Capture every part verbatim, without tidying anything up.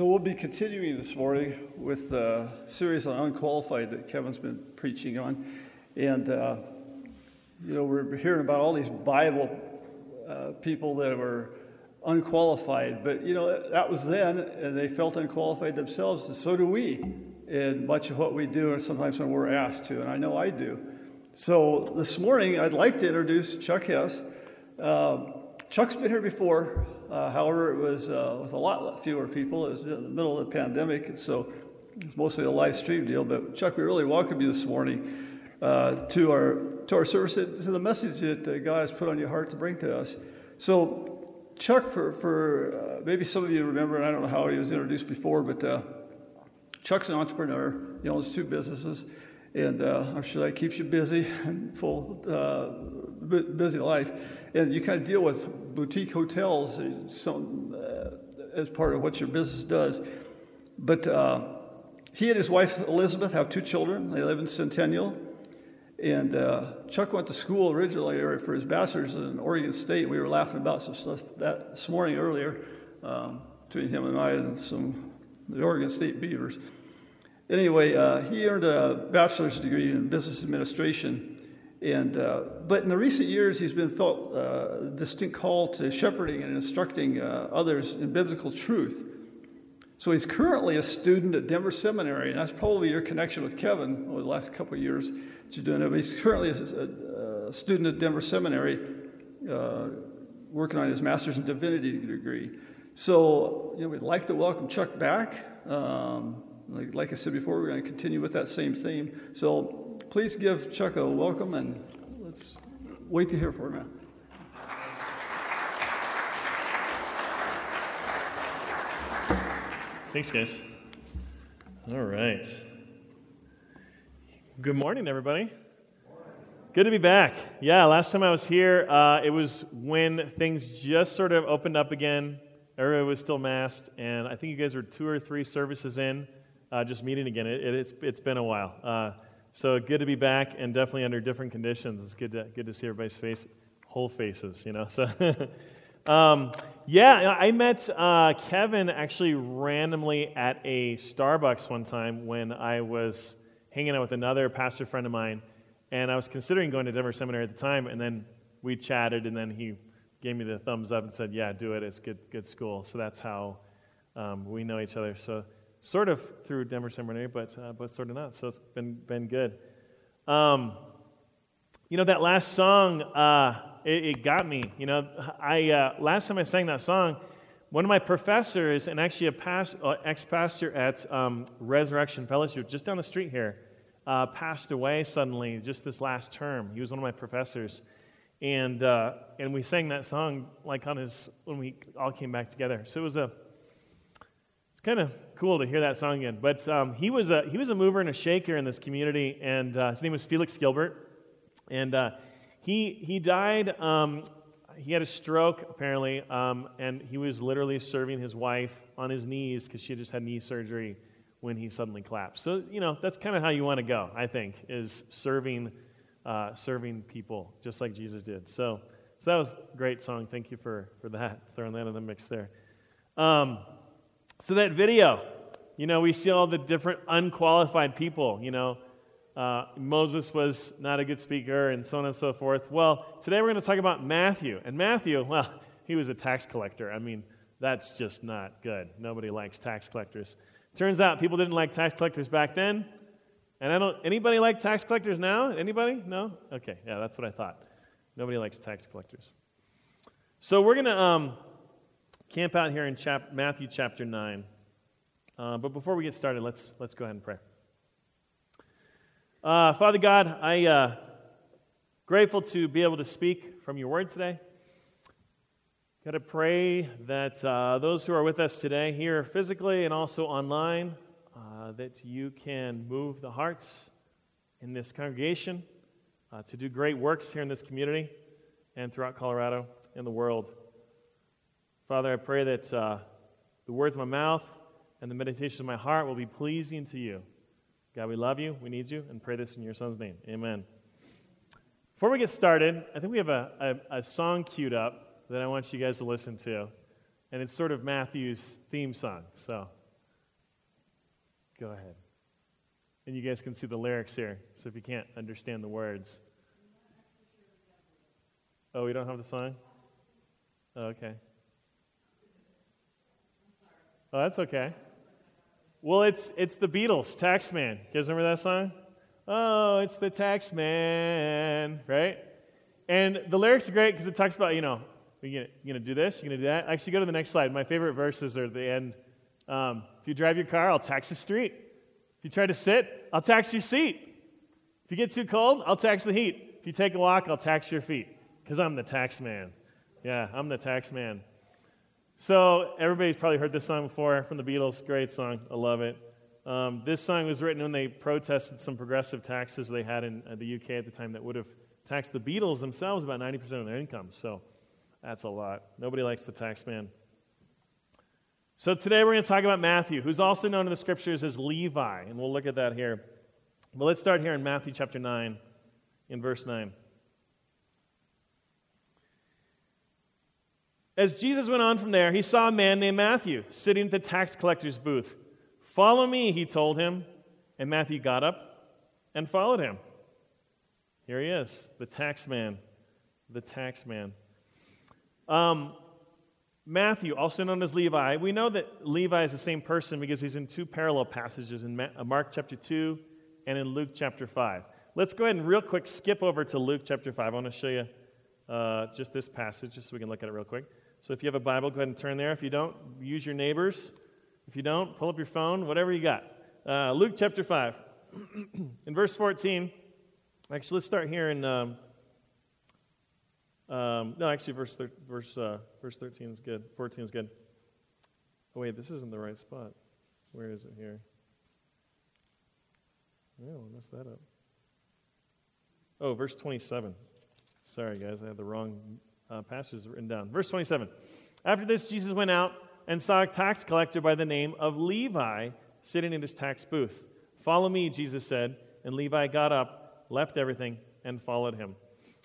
So we'll be continuing this morning with the series on unqualified that Kevin's been preaching on. And, uh, you know, we're hearing about all these Bible uh, people that were unqualified. But, you know, that was then, and they felt unqualified themselves, and so do we in much of what we do, and sometimes when we're asked to, and I know I do. So this morning, I'd like to introduce Chuck Hess. Uh, Chuck's been here before. Uh, however, it was uh, with a lot fewer people. It was in the middle of the pandemic, and so it's mostly a live stream deal. But Chuck, we really welcome you this morning uh, to our to our service and to the message that uh, God has put on your heart to bring to us. So, Chuck, for for uh, maybe some of you remember, and I don't know how he was introduced before, but uh, Chuck's an entrepreneur. He owns two businesses, and uh, I'm sure that keeps you busy and full. Uh, busy life, and you kind of deal with boutique hotels and some, uh, as part of what your business does. But uh, he and his wife, Elizabeth, have two children. They live in Centennial, and uh, Chuck went to school originally for his bachelor's in Oregon State. We were laughing about some stuff that this morning earlier um, between him and I and some the Oregon State Beavers. Anyway, uh, he earned a bachelor's degree in business administration. And uh, but in the recent years, he's been felt uh, a distinct call to shepherding and instructing uh, others in biblical truth. So he's currently a student at Denver Seminary, and that's probably your connection with Kevin over the last couple of years that you're doing it. But he's currently a, a student at Denver Seminary, uh, working on his master's in divinity degree. So you know, we'd like to welcome Chuck back. Um, like, like I said before, we're going to continue with that same theme. So. Please give Chuck a welcome, and let's wait to hear from him. Thanks, guys. All right. Good morning, everybody. Good to be back. Yeah, last time I was here, uh, it was when things just sort of opened up again. Everybody was still masked, and I think you guys were two or three services in, uh, just meeting again. It, it, it's it's been a while. Uh, So good to be back, and definitely under different conditions. It's good to good to see everybody's face, whole faces, you know. So, um, yeah, I met uh, Kevin actually randomly at a Starbucks one time when I was hanging out with another pastor friend of mine, and I was considering going to Denver Seminary at the time. And then we chatted, and then he gave me the thumbs up and said, "Yeah, do it. It's good, good school." So that's how um, we know each other. So. Sort of through Denver Seminary, but uh, but sort of not. So it's been been good. Um, you know that last song, uh, it, it got me. You know, I uh, last time I sang that song, one of my professors and actually a past uh, ex-pastor at um, Resurrection Fellowship just down the street here uh, passed away suddenly just this last term. He was one of my professors, and uh, and we sang that song like on his when we all came back together. So it was a it's kind of cool to hear that song again, but um, he was a he was a mover and a shaker in this community, and uh, his name was Felix Gilbert, and uh, he he died. Um, he had a stroke apparently, um, and he was literally serving his wife on his knees because she had just had knee surgery when he suddenly collapsed. So you know that's kind of how you want to go, I think, is serving uh, serving people just like Jesus did. So so that was a great song. Thank you for for that throwing that in the mix there. Um, So that video, you know, we see all the different unqualified people, you know. Uh, Moses was not a good speaker and so on and so forth. Well, today we're going to talk about Matthew. And Matthew, well, he was a tax collector. I mean, that's just not good. Nobody likes tax collectors. Turns out people didn't like tax collectors back then. And I don't, anybody like tax collectors now? Anybody? No? Okay, yeah, that's what I thought. Nobody likes tax collectors. So we're going to... Um, camp out here in chap- Matthew chapter nine. Uh, but before we get started, let's let's go ahead and pray. Uh, Father God, I'm uh, grateful to be able to speak from your word today. Got to pray that uh, those who are with us today here physically and also online, uh, that you can move the hearts in this congregation uh, to do great works here in this community and throughout Colorado and the world. Father, I pray that uh, the words of my mouth and the meditations of my heart will be pleasing to you. God, we love you, we need you, and pray this in your son's name. Amen. Before we get started, I think we have a, a, a song queued up that I want you guys to listen to, and it's sort of Matthew's theme song. So Go ahead. And you guys can see the lyrics here, so if you can't understand the words. Oh, we don't have the song? Oh, okay. Oh, that's okay. Well, it's it's the Beatles, Taxman. You guys remember that song? Oh, it's the Taxman, right? And the lyrics are great because it talks about, you know, you're going to do this, you're going to do that. Actually, go to the next slide. My favorite verses are at the end. Um, if you drive your car, I'll tax the street. If you try to sit, I'll tax your seat. If you get too cold, I'll tax the heat. If you take a walk, I'll tax your feet because I'm the Taxman. Yeah, I'm the Taxman. So everybody's probably heard this song before from the Beatles. Great song. I love it. Um, this song was written when they protested some progressive taxes they had in the U K at the time that would have taxed the Beatles themselves about ninety percent of their income. So that's a lot. Nobody likes the Taxman. So today we're going to talk about Matthew, who's also known in the Scriptures as Levi, and we'll look at that here. But let's start here in Matthew chapter nine, in verse nine. As Jesus went on from there, he saw a man named Matthew sitting at the tax collector's booth. "Follow me," he told him, and Matthew got up and followed him. Here he is, the tax man, the tax man. Um, Matthew, also known as Levi, we know that Levi is the same person because he's in two parallel passages in Mark chapter two and in Luke chapter five. Let's go ahead and real quick skip over to Luke chapter five. I want to show you uh, just this passage just so we can look at it real quick. So if you have a Bible, go ahead and turn there. If you don't, use your neighbors. If you don't, pull up your phone, whatever you got. Uh, Luke chapter five, in verse fourteen. Actually, let's start here in. Um, um, no, actually, verse thir- verse uh, verse thirteen is good. fourteen is good. Oh wait, this isn't the right spot. Where is it here? Yeah, we'll mess that up. Oh, verse twenty-seven. Sorry, guys, I had the wrong uh, passage written down. Verse twenty-seven. After this, Jesus went out and saw a tax collector by the name of Levi sitting in his tax booth. "Follow me," Jesus said, and Levi got up, left everything, and followed him.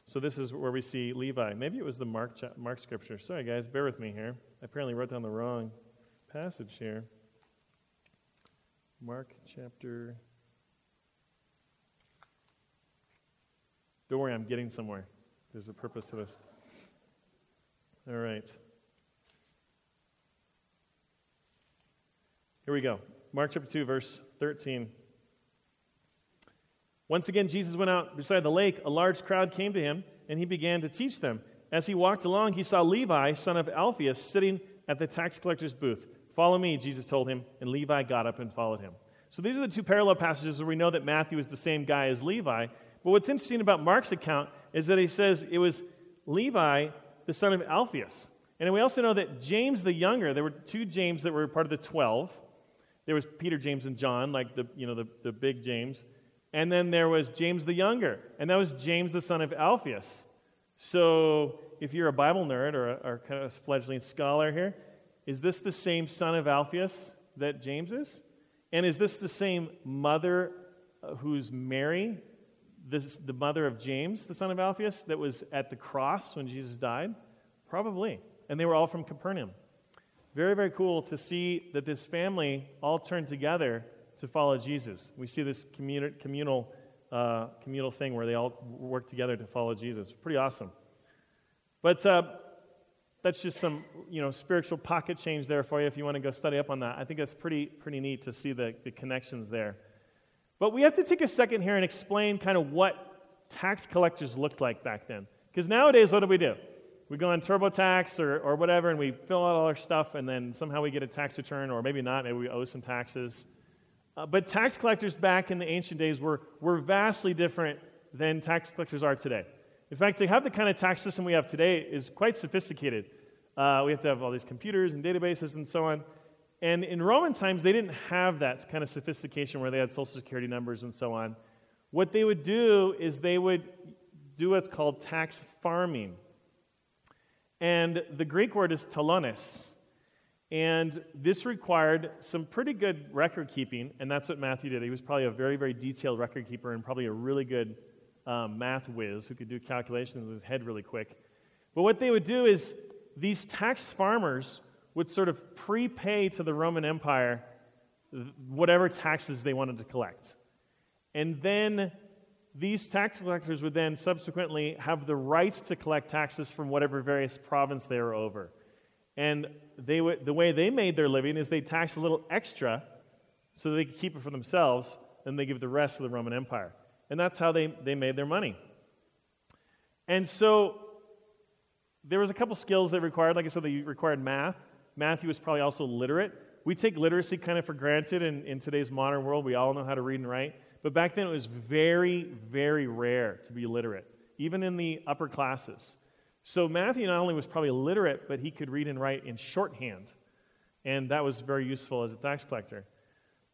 So this is where we see Levi. Maybe it was the Mark Mark scripture. Sorry, guys, bear with me here. I apparently wrote down the wrong passage here. Mark chapter... Don't worry, I'm getting somewhere. There's a purpose to this. All right. Here we go. Mark chapter two, verse thirteen. Once again, Jesus went out beside the lake. A large crowd came to him, and he began to teach them. As he walked along, he saw Levi, son of Alphaeus, sitting at the tax collector's booth. "Follow me," Jesus told him, and Levi got up and followed him. So these are the two parallel passages where we know that Matthew is the same guy as Levi. But what's interesting about Mark's account is that he says it was Levi, the son of Alphaeus. And we also know that James the Younger, there were two James that were part of the twelve. There was Peter, James, and John, like the you know the, the big James. And then there was James the Younger, and that was James the son of Alphaeus. So if you're a Bible nerd or a, or kind of a fledgling scholar here, is this the same son of Alphaeus that James is? And is this the same mother who's Mary, this, the mother of James, the son of Alphaeus, that was at the cross when Jesus died? Probably. And they were all from Capernaum. Very, very cool to see that this family all turned together to follow Jesus. We see this communal communal, uh, communal thing where they all work together to follow Jesus. Pretty awesome. But uh, that's just some, you know, spiritual pocket change there for you if you want to go study up on that. I think that's pretty pretty neat to see the, the connections there. But we have to take a second here and explain kind of what tax collectors looked like back then. Because nowadays, what do we do? We go on TurboTax or, or whatever, and we fill out all our stuff, and then somehow we get a tax return, or maybe not. Maybe we owe some taxes. Uh, but tax collectors back in the ancient days were, were vastly different than tax collectors are today. In fact, to have the kind of tax system we have today is quite sophisticated. Uh, we have to have all these computers and databases and so on. And in Roman times, they didn't have that kind of sophistication where they had social security numbers and so on. What they would do is they would do what's called tax farming. And the Greek word is talones. And this required some pretty good record keeping, and that's what Matthew did. He was probably a very, very detailed record keeper and probably a really good um, math whiz who could do calculations in his head really quick. But what they would do is these tax farmers would sort of prepay to the Roman Empire whatever taxes they wanted to collect. And then these tax collectors would then subsequently have the rights to collect taxes from whatever various province they were over. And they would, the way they made their living is they taxed a little extra so they could keep it for themselves, and they give the rest to the Roman Empire. And that's how they, they made their money. And so there was a couple skills they required. Like I said, they required math. Matthew was probably also literate. We take literacy kind of for granted in, in today's modern world. We all know how to read and write. But back then it was very, very rare to be literate, even in the upper classes. So Matthew not only was probably literate, but he could read and write in shorthand. And that was very useful as a tax collector.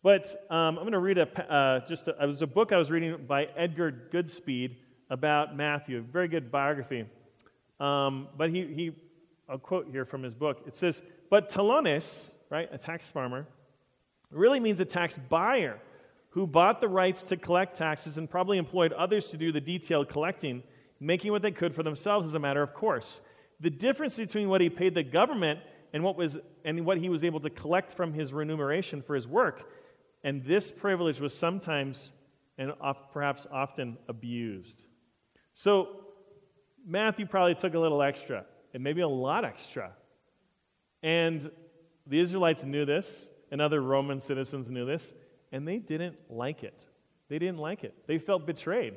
But um, I'm going to read a, uh, just a, it was a book I was reading by Edgar Goodspeed about Matthew, a very good biography. Um, but he, he, I'll quote here from his book. It says, "But talones," right, a tax farmer, really means a tax buyer who bought the rights to collect taxes and probably employed others to do the detailed collecting, making what they could for themselves as a matter of course. The difference between what he paid the government and what was and what he was able to collect from his remuneration for his work, and this privilege was sometimes and perhaps often abused. So Matthew probably took a little extra, and maybe a lot extra. And the Israelites knew this, and other Roman citizens knew this, and they didn't like it. They didn't like it. They felt betrayed.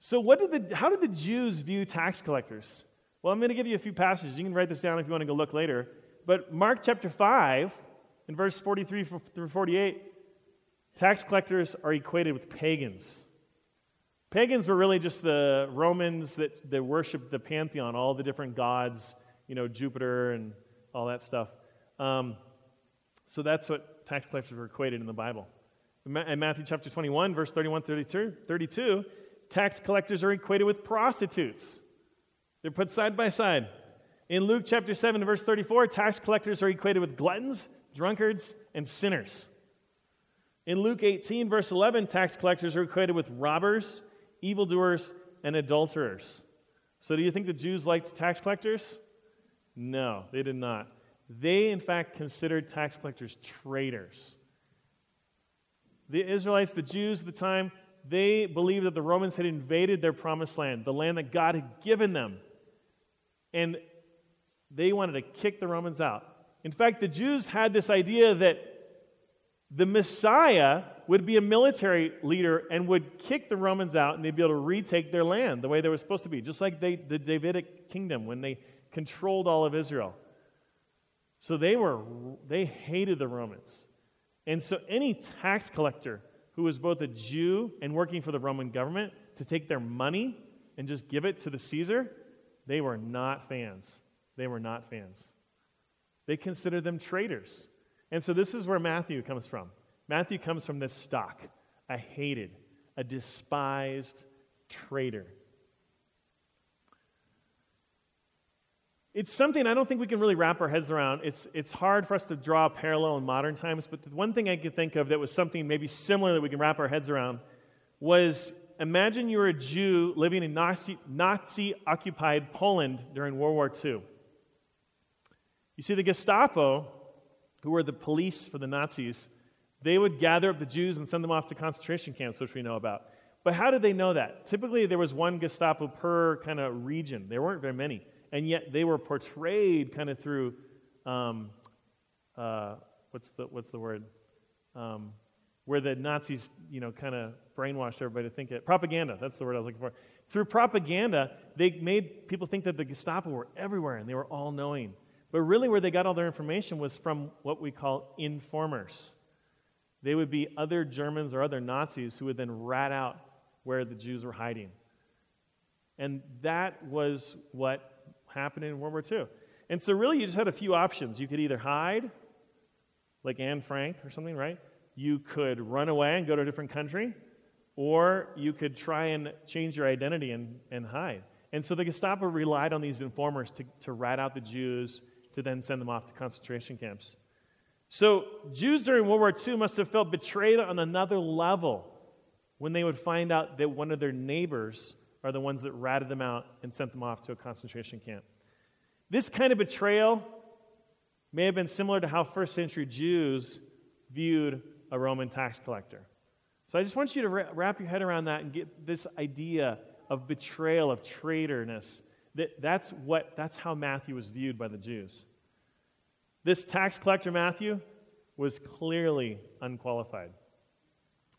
So what did the, how did the Jews view tax collectors? Well, I'm going to give you a few passages. You can write this down if you want to go look later. But Mark chapter five, in verse forty-three through forty-eight, tax collectors are equated with pagans. Pagans were really just the Romans that, that worshipped the pantheon, all the different gods, you know, Jupiter and all that stuff. Um, so that's what tax collectors were equated in the Bible. In, Ma- in Matthew chapter twenty-one, verse thirty-one through thirty-two, tax collectors are equated with prostitutes. They're put side by side. In Luke chapter seven, verse thirty-four, tax collectors are equated with gluttons, drunkards, and sinners. In Luke eighteen, verse eleven, tax collectors are equated with robbers, evildoers, and adulterers. So do you think the Jews liked tax collectors? No, they did not. They, in fact, considered tax collectors traitors. The Israelites, the Jews at the time, they believed that the Romans had invaded their promised land, the land that God had given them. And they wanted to kick the Romans out. In fact, the Jews had this idea that the Messiah would be a military leader and would kick the Romans out, and they'd be able to retake their land the way they were supposed to be, just like they, the Davidic kingdom when they controlled all of Israel. So they were they hated the Romans. And so any tax collector who was both a Jew and working for the Roman government to take their money and just give it to the Caesar, they were not fans. They were not fans. They considered them traitors. And so this is where Matthew comes from. Matthew comes from this stock, a hated, a despised traitor. It's something I don't think we can really wrap our heads around. It's it's hard for us to draw a parallel in modern times, but the one thing I could think of that was something maybe similar that we can wrap our heads around was, imagine you were a Jew living in Nazi, Nazi-occupied Poland during World War Two. You see, the Gestapo, who were the police for the Nazis, they would gather up the Jews and send them off to concentration camps, which we know about. But how did they know that? Typically, there was one Gestapo per kind of region. There weren't very many. And yet they were portrayed kind of through, um, uh, what's the what's the word, um, where the Nazis, you know, kind of brainwashed everybody to think it. Propaganda, that's the word I was looking for. Through propaganda, they made people think that the Gestapo were everywhere and they were all-knowing. But really where they got all their information was from what we call informers. They would be other Germans or other Nazis who would then rat out where the Jews were hiding. And that was what happened in World War Two. And so really you just had a few options. You could either hide, like Anne Frank or something, right? You could run away and go to a different country, or you could try and change your identity and, and hide. And so the Gestapo relied on these informers to, to rat out the Jews, to then send them off to concentration camps. So Jews during World War Two must have felt betrayed on another level when they would find out that one of their neighbors are the ones that ratted them out and sent them off to a concentration camp. This kind of betrayal may have been similar to how first century Jews viewed a Roman tax collector. So I just want you to wrap your head around that and get this idea of betrayal, of traitorness. That that's what that's how Matthew was viewed by the Jews. This tax collector Matthew was clearly unqualified.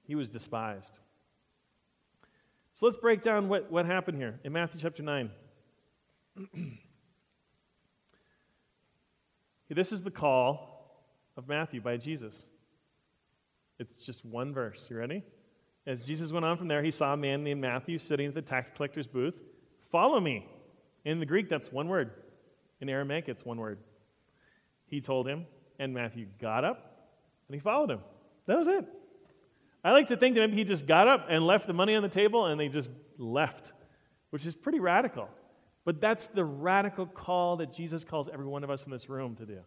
He was despised. So let's break down what, what happened here in Matthew chapter nine. This is the call of Matthew by Jesus. It's just one verse. You ready? As Jesus went on from there, he saw a man named Matthew sitting at the tax collector's booth. Follow me. In the Greek, that's one word. In Aramaic, it's one word. He told him, and Matthew got up, and he followed him. That was it. I like to think that maybe he just got up and left the money on the table, and they just left, which is pretty radical. But that's the radical call that Jesus calls every one of us in this room to do.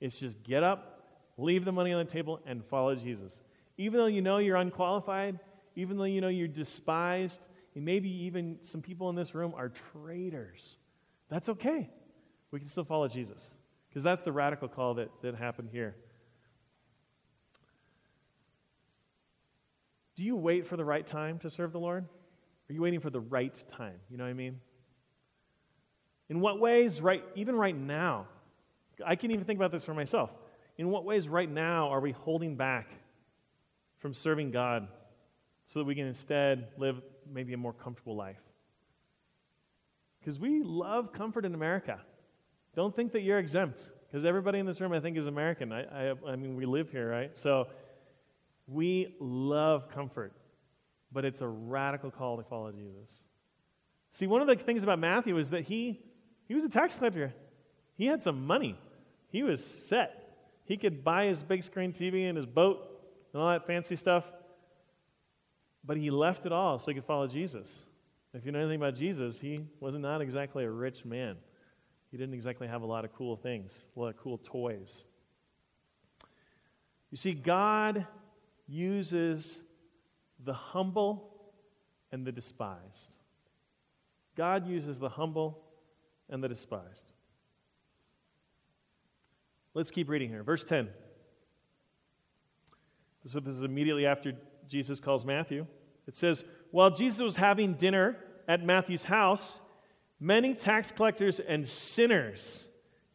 It's just get up, leave the money on the table, and follow Jesus. Even though you know you're unqualified, even though you know you're despised, and maybe even some people in this room are traitors, that's okay. We can still follow Jesus, because that's the radical call that, that happened here. Do you wait for the right time to serve the Lord? Are you waiting for the right time? You know what I mean? In what ways, right, even right now, I can even think about this for myself. In what ways right now are we holding back from serving God so that we can instead live maybe a more comfortable life? Because we love comfort in America. Don't think that you're exempt, because everybody in this room, I think, is American. I, I, I mean, we live here, right? So we love comfort, but it's a radical call to follow Jesus. See, one of the things about Matthew is that he he was a tax collector. He had some money. He was set. He could buy his big screen T V and his boat and all that fancy stuff, but he left it all so he could follow Jesus. If you know anything about Jesus, he was not exactly a rich man. He didn't exactly have a lot of cool things, a lot of cool toys. You see, God uses the humble and the despised. God uses the humble and the despised. Let's keep reading here. Verse ten. So this is immediately after Jesus calls Matthew. It says, while Jesus was having dinner at Matthew's house, many tax collectors and sinners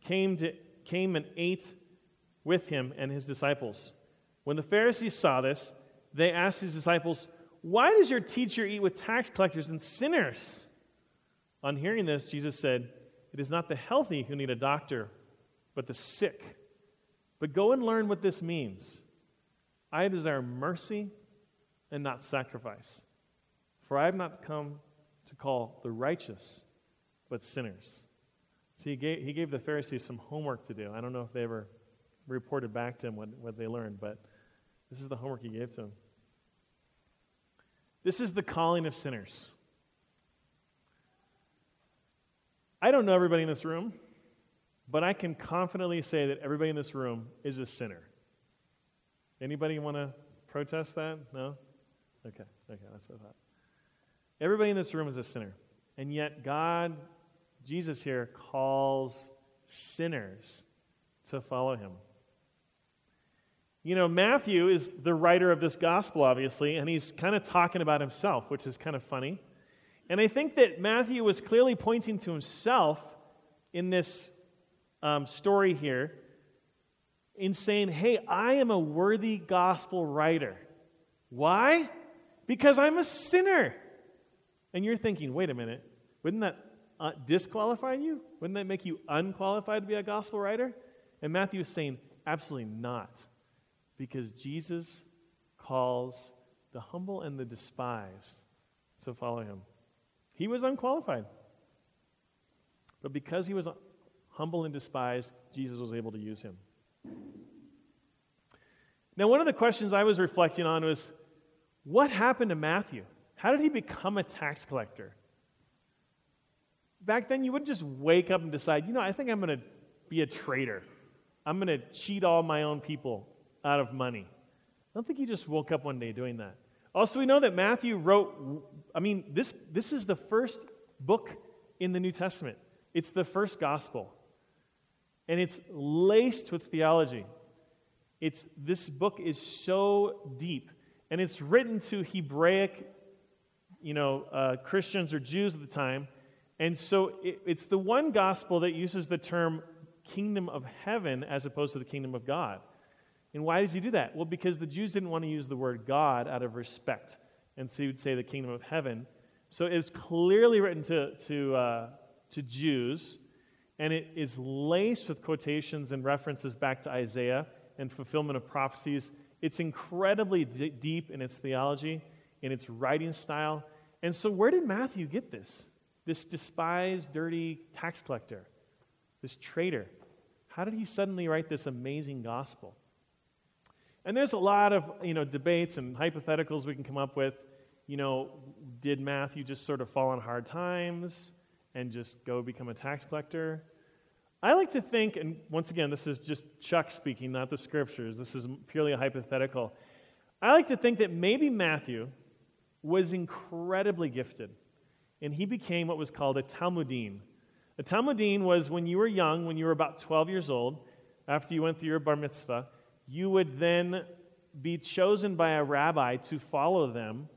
came to came and ate with him and his disciples. When the Pharisees saw this, they asked his disciples, why does your teacher eat with tax collectors and sinners? On hearing this, Jesus said, it is not the healthy who need a doctor, but the sick. But go and learn what this means. I desire mercy and not sacrifice. For I have not come to call the righteous, but sinners. See, he gave, he gave the Pharisees some homework to do. I don't know if they ever reported back to him what, what they learned, but this is the homework he gave to them. This is the calling of sinners. I don't know everybody in this room, but I can confidently say that everybody in this room is a sinner. Anybody want to protest that? No? Okay, okay, that's what I thought. Everybody in this room is a sinner, and yet God, Jesus here, calls sinners to follow him. You know, Matthew is the writer of this gospel, obviously, and he's kind of talking about himself, which is kind of funny. And I think that Matthew was clearly pointing to himself in this um, story here in saying, hey, I am a worthy gospel writer. Why? Because I'm a sinner. And you're thinking, wait a minute, wouldn't that uh, disqualify you? Wouldn't that make you unqualified to be a gospel writer? And Matthew is saying, absolutely not. Because Jesus calls the humble and the despised to follow him. He was unqualified. But because he was humble and despised, Jesus was able to use him. Now, one of the questions I was reflecting on was, what happened to Matthew? How did he become a tax collector? Back then, you wouldn't just wake up and decide, you know, I think I'm going to be a traitor. I'm going to cheat all my own people out of money. I don't think he just woke up one day doing that. Also, we know that Matthew wrote, I mean, this this is the first book in the New Testament. It's the first gospel. And it's laced with theology. It's this book is so deep, and it's written to Hebraic, you know, uh, Christians or Jews at the time, and so it, it's the one gospel that uses the term kingdom of heaven as opposed to the kingdom of God. And why does he do that? Well, because the Jews didn't want to use the word God out of respect, and so he would say the kingdom of heaven. So it's clearly written to to uh, to Jews, and it is laced with quotations and references back to Isaiah and fulfillment of prophecies. It's incredibly d- deep in its theology, in its writing style. And so where did Matthew get this? This despised, dirty tax collector, this traitor. How did he suddenly write this amazing gospel? And there's a lot of, you know, debates and hypotheticals we can come up with. You know, did Matthew just sort of fall on hard times and just go become a tax collector? I like to think, and once again, this is just Chuck speaking, not the scriptures. This is purely a hypothetical. I like to think that maybe Matthew was incredibly gifted, and he became what was called a Talmudin. A Talmudin was when you were young, when you were about twelve years old, after you went through your bar mitzvah, you would then be chosen by a rabbi to follow them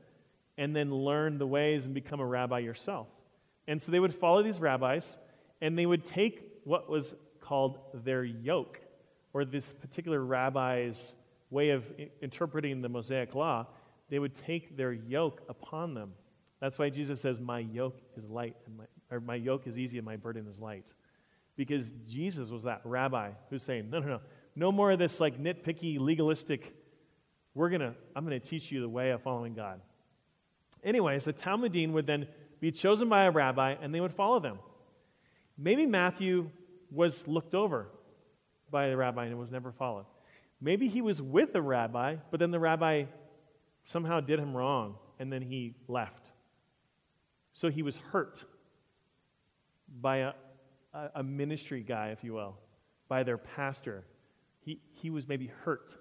and then learn the ways and become a rabbi yourself. And so they would follow these rabbis, and they would take what was called their yoke, or this particular rabbi's way of I- interpreting the Mosaic law. They would take their yoke upon them. That's why Jesus says, my yoke is light, and my, or my yoke is easy and my burden is light. Because Jesus was that rabbi who's saying, no, no, no, no more of this like nitpicky, legalistic, we're gonna, I'm gonna teach you the way of following God. Anyways, the Talmudin would then be chosen by a rabbi, and they would follow them. Maybe Matthew was looked over by the rabbi and was never followed. Maybe he was with a rabbi, but then the rabbi somehow did him wrong, and then he left. So he was hurt by a, a ministry guy, if you will, by their pastor. He, he was maybe hurt.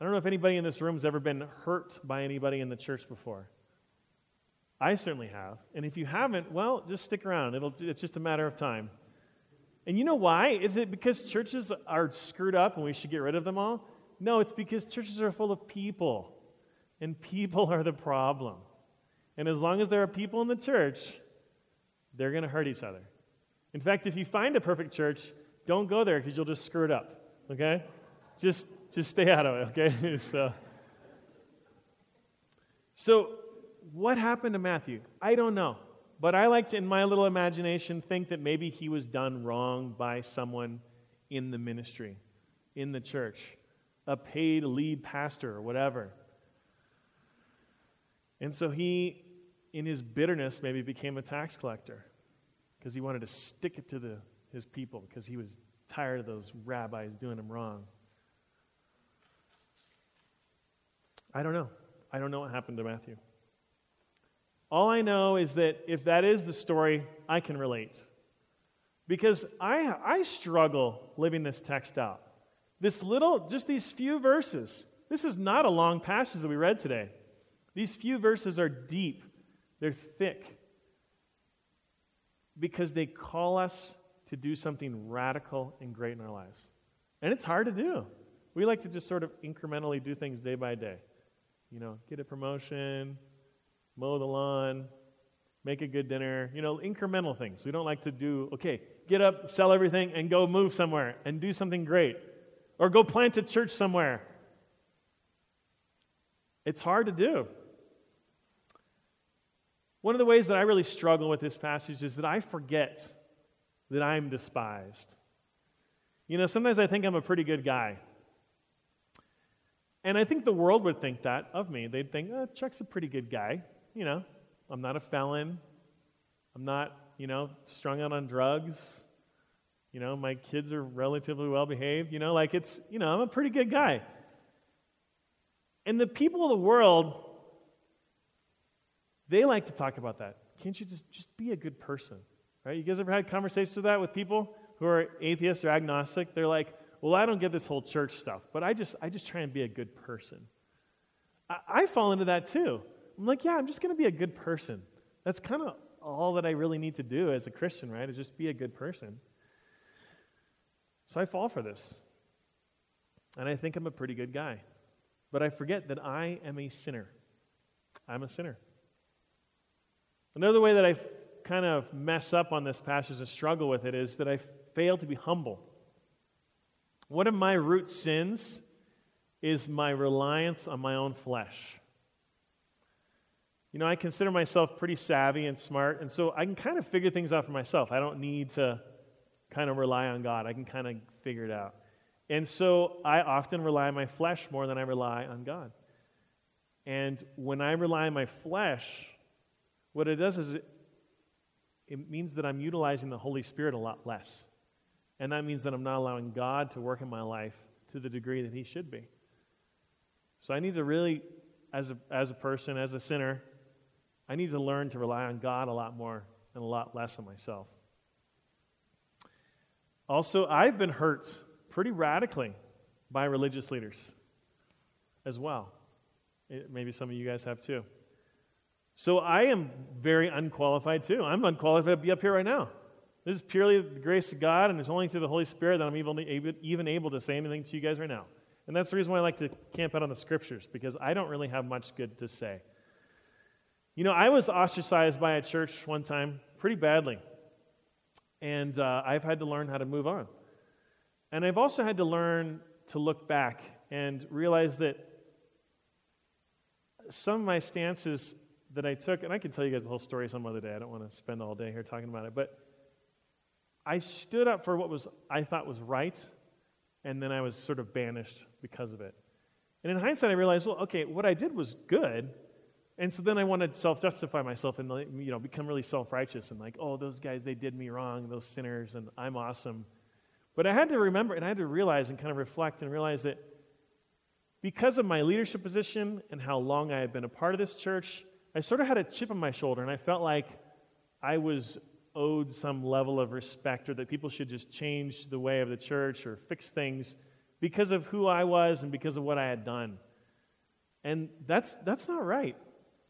I don't know if anybody in this room has ever been hurt by anybody in the church before. I certainly have. And if you haven't, well, just stick around. It'll, it's just a matter of time. And you know why? Is it because churches are screwed up and we should get rid of them all? No, it's because churches are full of people, and people are the problem. And as long as there are people in the church, they're going to hurt each other. In fact, if you find a perfect church, don't go there because you'll just screw it up, okay? Just just stay out of it, okay? so, so what happened to Matthew? I don't know. But I like to, in my little imagination, think that maybe he was done wrong by someone in the ministry, in the church, a paid lead pastor or whatever. And so he, in his bitterness, maybe became a tax collector because he wanted to stick it to the, his people because he was tired of those rabbis doing him wrong. I don't know. I don't know what happened to Matthew. All I know is that if that is the story, I can relate. Because I I struggle living this text out. This little, just these few verses. This is not a long passage that we read today. These few verses are deep. They're thick. Because they call us to do something radical and great in our lives. And it's hard to do. We like to just sort of incrementally do things day by day. You know, get a promotion, mow the lawn, make a good dinner, you know, incremental things. We don't like to do, okay, get up, sell everything, and go move somewhere and do something great. Or go plant a church somewhere. It's hard to do. One of the ways that I really struggle with this passage is that I forget that I'm despised. You know, sometimes I think I'm a pretty good guy. And I think the world would think that of me. They'd think, oh, Chuck's a pretty good guy. You know, I'm not a felon. I'm not, you know, strung out on drugs. You know, my kids are relatively well behaved. You know, like it's, you know, I'm a pretty good guy. And the people of the world, they like to talk about that. Can't you just, just be a good person? Right? You guys ever had conversations with that with people who are atheists or agnostic? They're like, well, I don't get this whole church stuff, but I just I just try and be a good person. I, I fall into that too. I'm like, yeah, I'm just going to be a good person. That's kind of all that I really need to do as a Christian, right, is just be a good person. So I fall for this. and I think I'm a pretty good guy. But I forget that I am a sinner. I'm a sinner. Another way that I kind of mess up on this passage and struggle with it is that I fail to be humble. One of my root sins is my reliance on my own flesh. You know, I consider myself pretty savvy and smart, and so I can kind of figure things out for myself. I don't need to kind of rely on God. I can kind of figure it out. And so I often rely on my flesh more than I rely on God. And when I rely on my flesh, what it does is it, it means that I'm utilizing the Holy Spirit a lot less. And that means that I'm not allowing God to work in my life to the degree that He should be. So I need to really, as a, as a person, as a sinner, I need to learn to rely on God a lot more and a lot less on myself. Also, I've been hurt pretty radically by religious leaders as well. It, maybe some of you guys have too. So I am very unqualified too. I'm unqualified to be up here right now. This is purely the grace of God, and it's only through the Holy Spirit that I'm even able, even able to say anything to you guys right now. And that's the reason why I like to camp out on the Scriptures, because I don't really have much good to say. You know, I was ostracized by a church one time pretty badly, and uh, I've had to learn how to move on. And I've also had to learn to look back and realize that some of my stances that I took, and I can tell you guys the whole story some other day. I don't want to spend all day here talking about it, but I stood up for what was I thought was right, and then I was sort of banished because of it. And in hindsight, I realized, well, okay, what I did was good, and so then I wanted to self-justify myself and, you know, become really self-righteous and like, oh, those guys, they did me wrong, those sinners, and I'm awesome. But I had to remember and I had to realize and kind of reflect and realize that because of my leadership position and how long I had been a part of this church, I sort of had a chip on my shoulder, and I felt like I was owed some level of respect, or that people should just change the way of the church or fix things because of who I was and because of what I had done. And that's that's not right.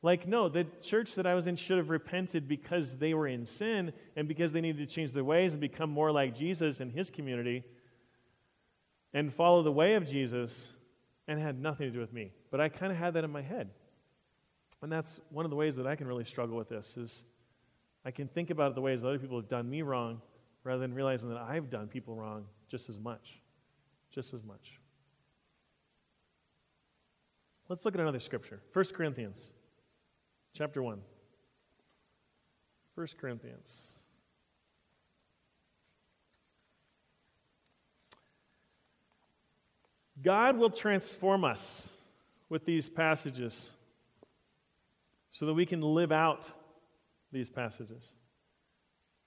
Like, no, the church that I was in should have repented because they were in sin and because they needed to change their ways and become more like Jesus and His community and follow the way of Jesus, and had nothing to do with me. But I kind of had that in my head. And that's one of the ways that I can really struggle with this, is I can think about the ways that other people have done me wrong rather than realizing that I've done people wrong just as much. Just as much. Let's look at another scripture. First Corinthians. Chapter one. First Corinthians. God will transform us with these passages so that we can live out these passages.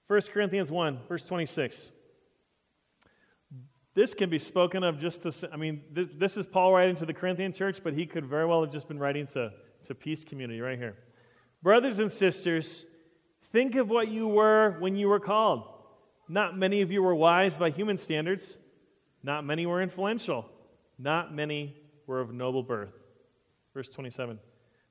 First Corinthians one, verse twenty-six. This can be spoken of just to, I mean, this, this is Paul writing to the Corinthian church, but he could very well have just been writing to, to Peace Community right here. Brothers and sisters, think of what you were when you were called. Not many of you were wise by human standards. Not many were influential. Not many were of noble birth. Verse twenty-seven.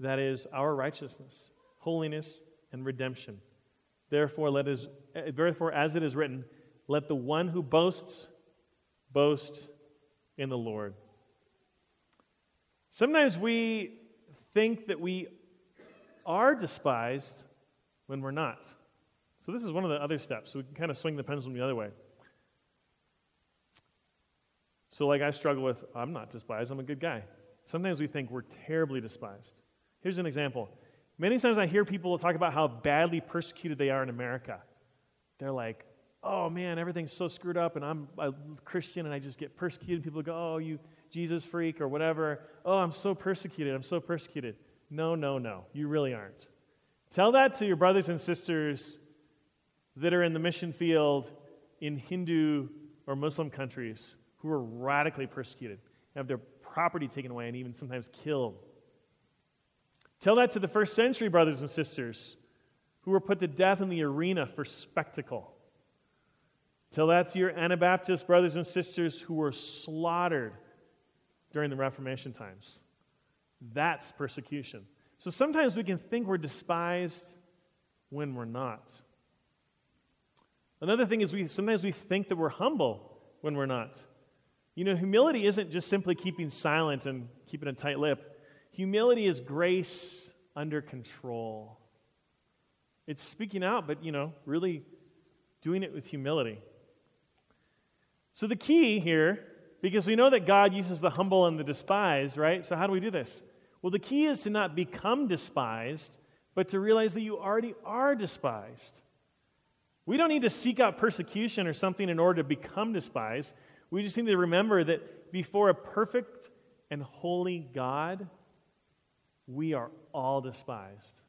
that is, our righteousness, holiness, and redemption. Therefore, let us, therefore, as it is written, let the one who boasts, boast in the Lord. Sometimes we think that we are despised when we're not. So this is one of the other steps. So we can kind of swing the pendulum the other way. So like I struggle with, I'm not despised, I'm a good guy. Sometimes we think we're terribly despised. Here's an example. Many times I hear people talk about how badly persecuted they are in America. They're like, oh man, everything's so screwed up, and I'm a Christian and I just get persecuted. People go, oh, you Jesus freak or whatever. Oh, I'm so persecuted, I'm so persecuted. No, no, no, you really aren't. Tell that to your brothers and sisters that are in the mission field in Hindu or Muslim countries who were radically persecuted and have their property taken away and even sometimes killed. Tell that to the first century brothers and sisters who were put to death in the arena for spectacle. Tell that to your Anabaptist brothers and sisters who were slaughtered during the Reformation times. That's persecution. So sometimes we can think we're despised when we're not. Another thing is we sometimes we think that we're humble when we're not. You know, humility isn't just simply keeping silent and keeping a tight lip. Humility is grace under control. It's speaking out, but, you know, really doing it with humility. So the key here, because we know that God uses the humble and the despised, right? So how do we do this? Well, the key is to not become despised, but to realize that you already are despised. We don't need to seek out persecution or something in order to become despised. We just need to remember that before a perfect and holy God, we are all despised.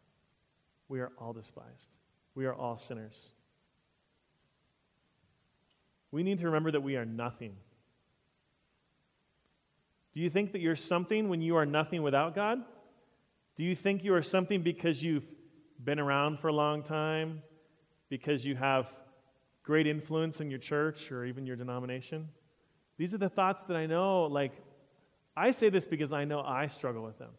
We are all despised. We are all sinners. We need to remember that we are nothing. Do you think that you're something when you are nothing without God? Do you think you are something because you've been around for a long time? Because you have great influence in your church or even your denomination? These are the thoughts that I know, like, I say this because I know I struggle with them.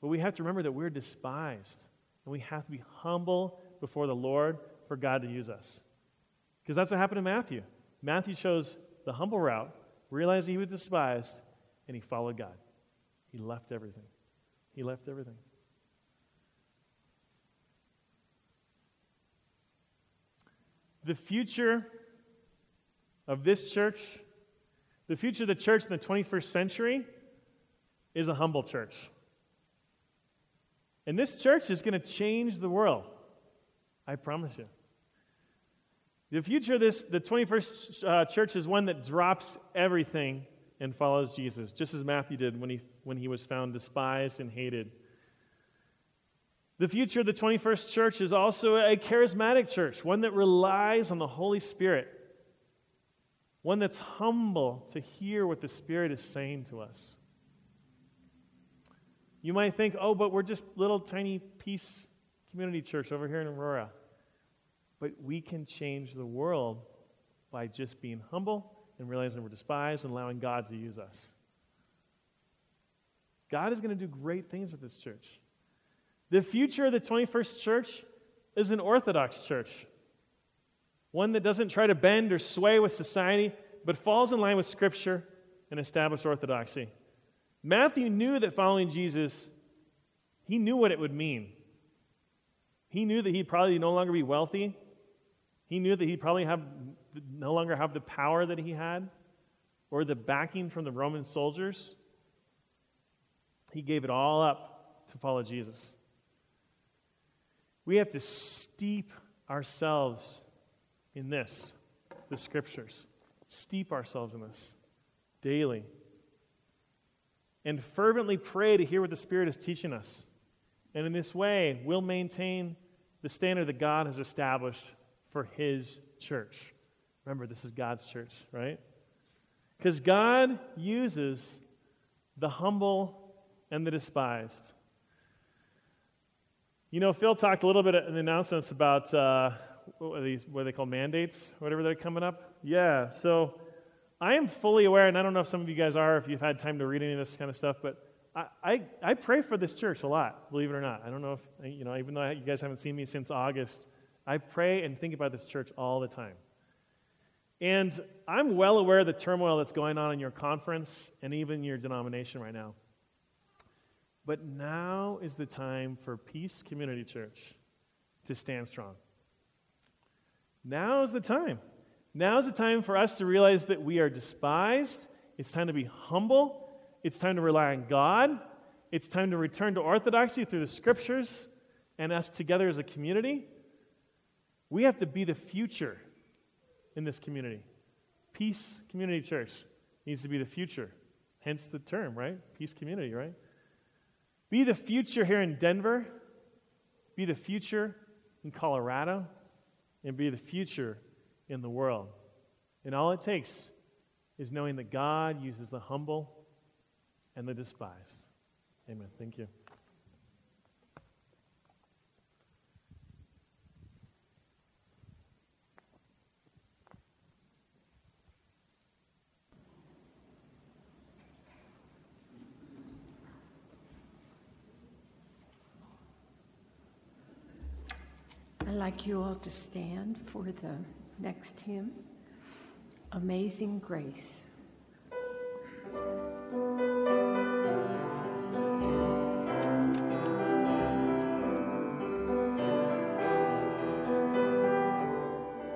But we have to remember that we're despised, and we have to be humble before the Lord for God to use us. Because that's what happened to Matthew. Matthew chose the humble route, realized he was despised, and he followed God. He left everything. He left everything. The future of this church, the future of the church in the twenty-first century, is a humble church. And this church is going to change the world. I promise you. The future of this, the twenty-first uh, church is one that drops everything and follows Jesus, just as Matthew did when he, when he was found despised and hated. The future of the twenty-first church is also a charismatic church, one that relies on the Holy Spirit, one that's humble to hear what the Spirit is saying to us. You might think, oh, but we're just little tiny Peace Community Church over here in Aurora. But we can change the world by just being humble and realizing we're despised and allowing God to use us. God is going to do great things with this church. The future of the twenty-first church is an Orthodox church, one that doesn't try to bend or sway with society, but falls in line with Scripture and established orthodoxy. Matthew knew that following Jesus, he knew what it would mean. He knew that he'd probably no longer be wealthy. He knew that he'd probably have, no longer have the power that he had or the backing from the Roman soldiers. He gave it all up to follow Jesus. We have to steep ourselves in this, the Scriptures. Steep ourselves in this daily. And fervently pray to hear what the Spirit is teaching us. And in this way, we'll maintain the standard that God has established for His church. Remember, this is God's church, right? Because God uses the humble and the despised. You know, Phil talked a little bit in the announcements about uh, what are these, what are they called, mandates, whatever they're coming up. Yeah, so I am fully aware, and I don't know if some of you guys are, if you've had time to read any of this kind of stuff, but I, I, I pray for this church a lot, believe it or not. I don't know if, you know, even though you guys haven't seen me since August, I pray and think about this church all the time. And I'm well aware of the turmoil that's going on in your conference and even your denomination right now. But now is the time for Peace Community Church to stand strong. Now is the time. Now is the time for us to realize that we are despised. It's time to be humble. It's time to rely on God. It's time to return to orthodoxy through the Scriptures and us together as a community. We have to be the future in this community. Peace Community Church needs to be the future. Hence the term, right? Peace Community, right? Be the future here in Denver, be the future in Colorado, and be the future in the world. And all it takes is knowing that God uses the humble and the despised. Amen. Thank you. I'd like you all to stand for the next hymn, Amazing Grace.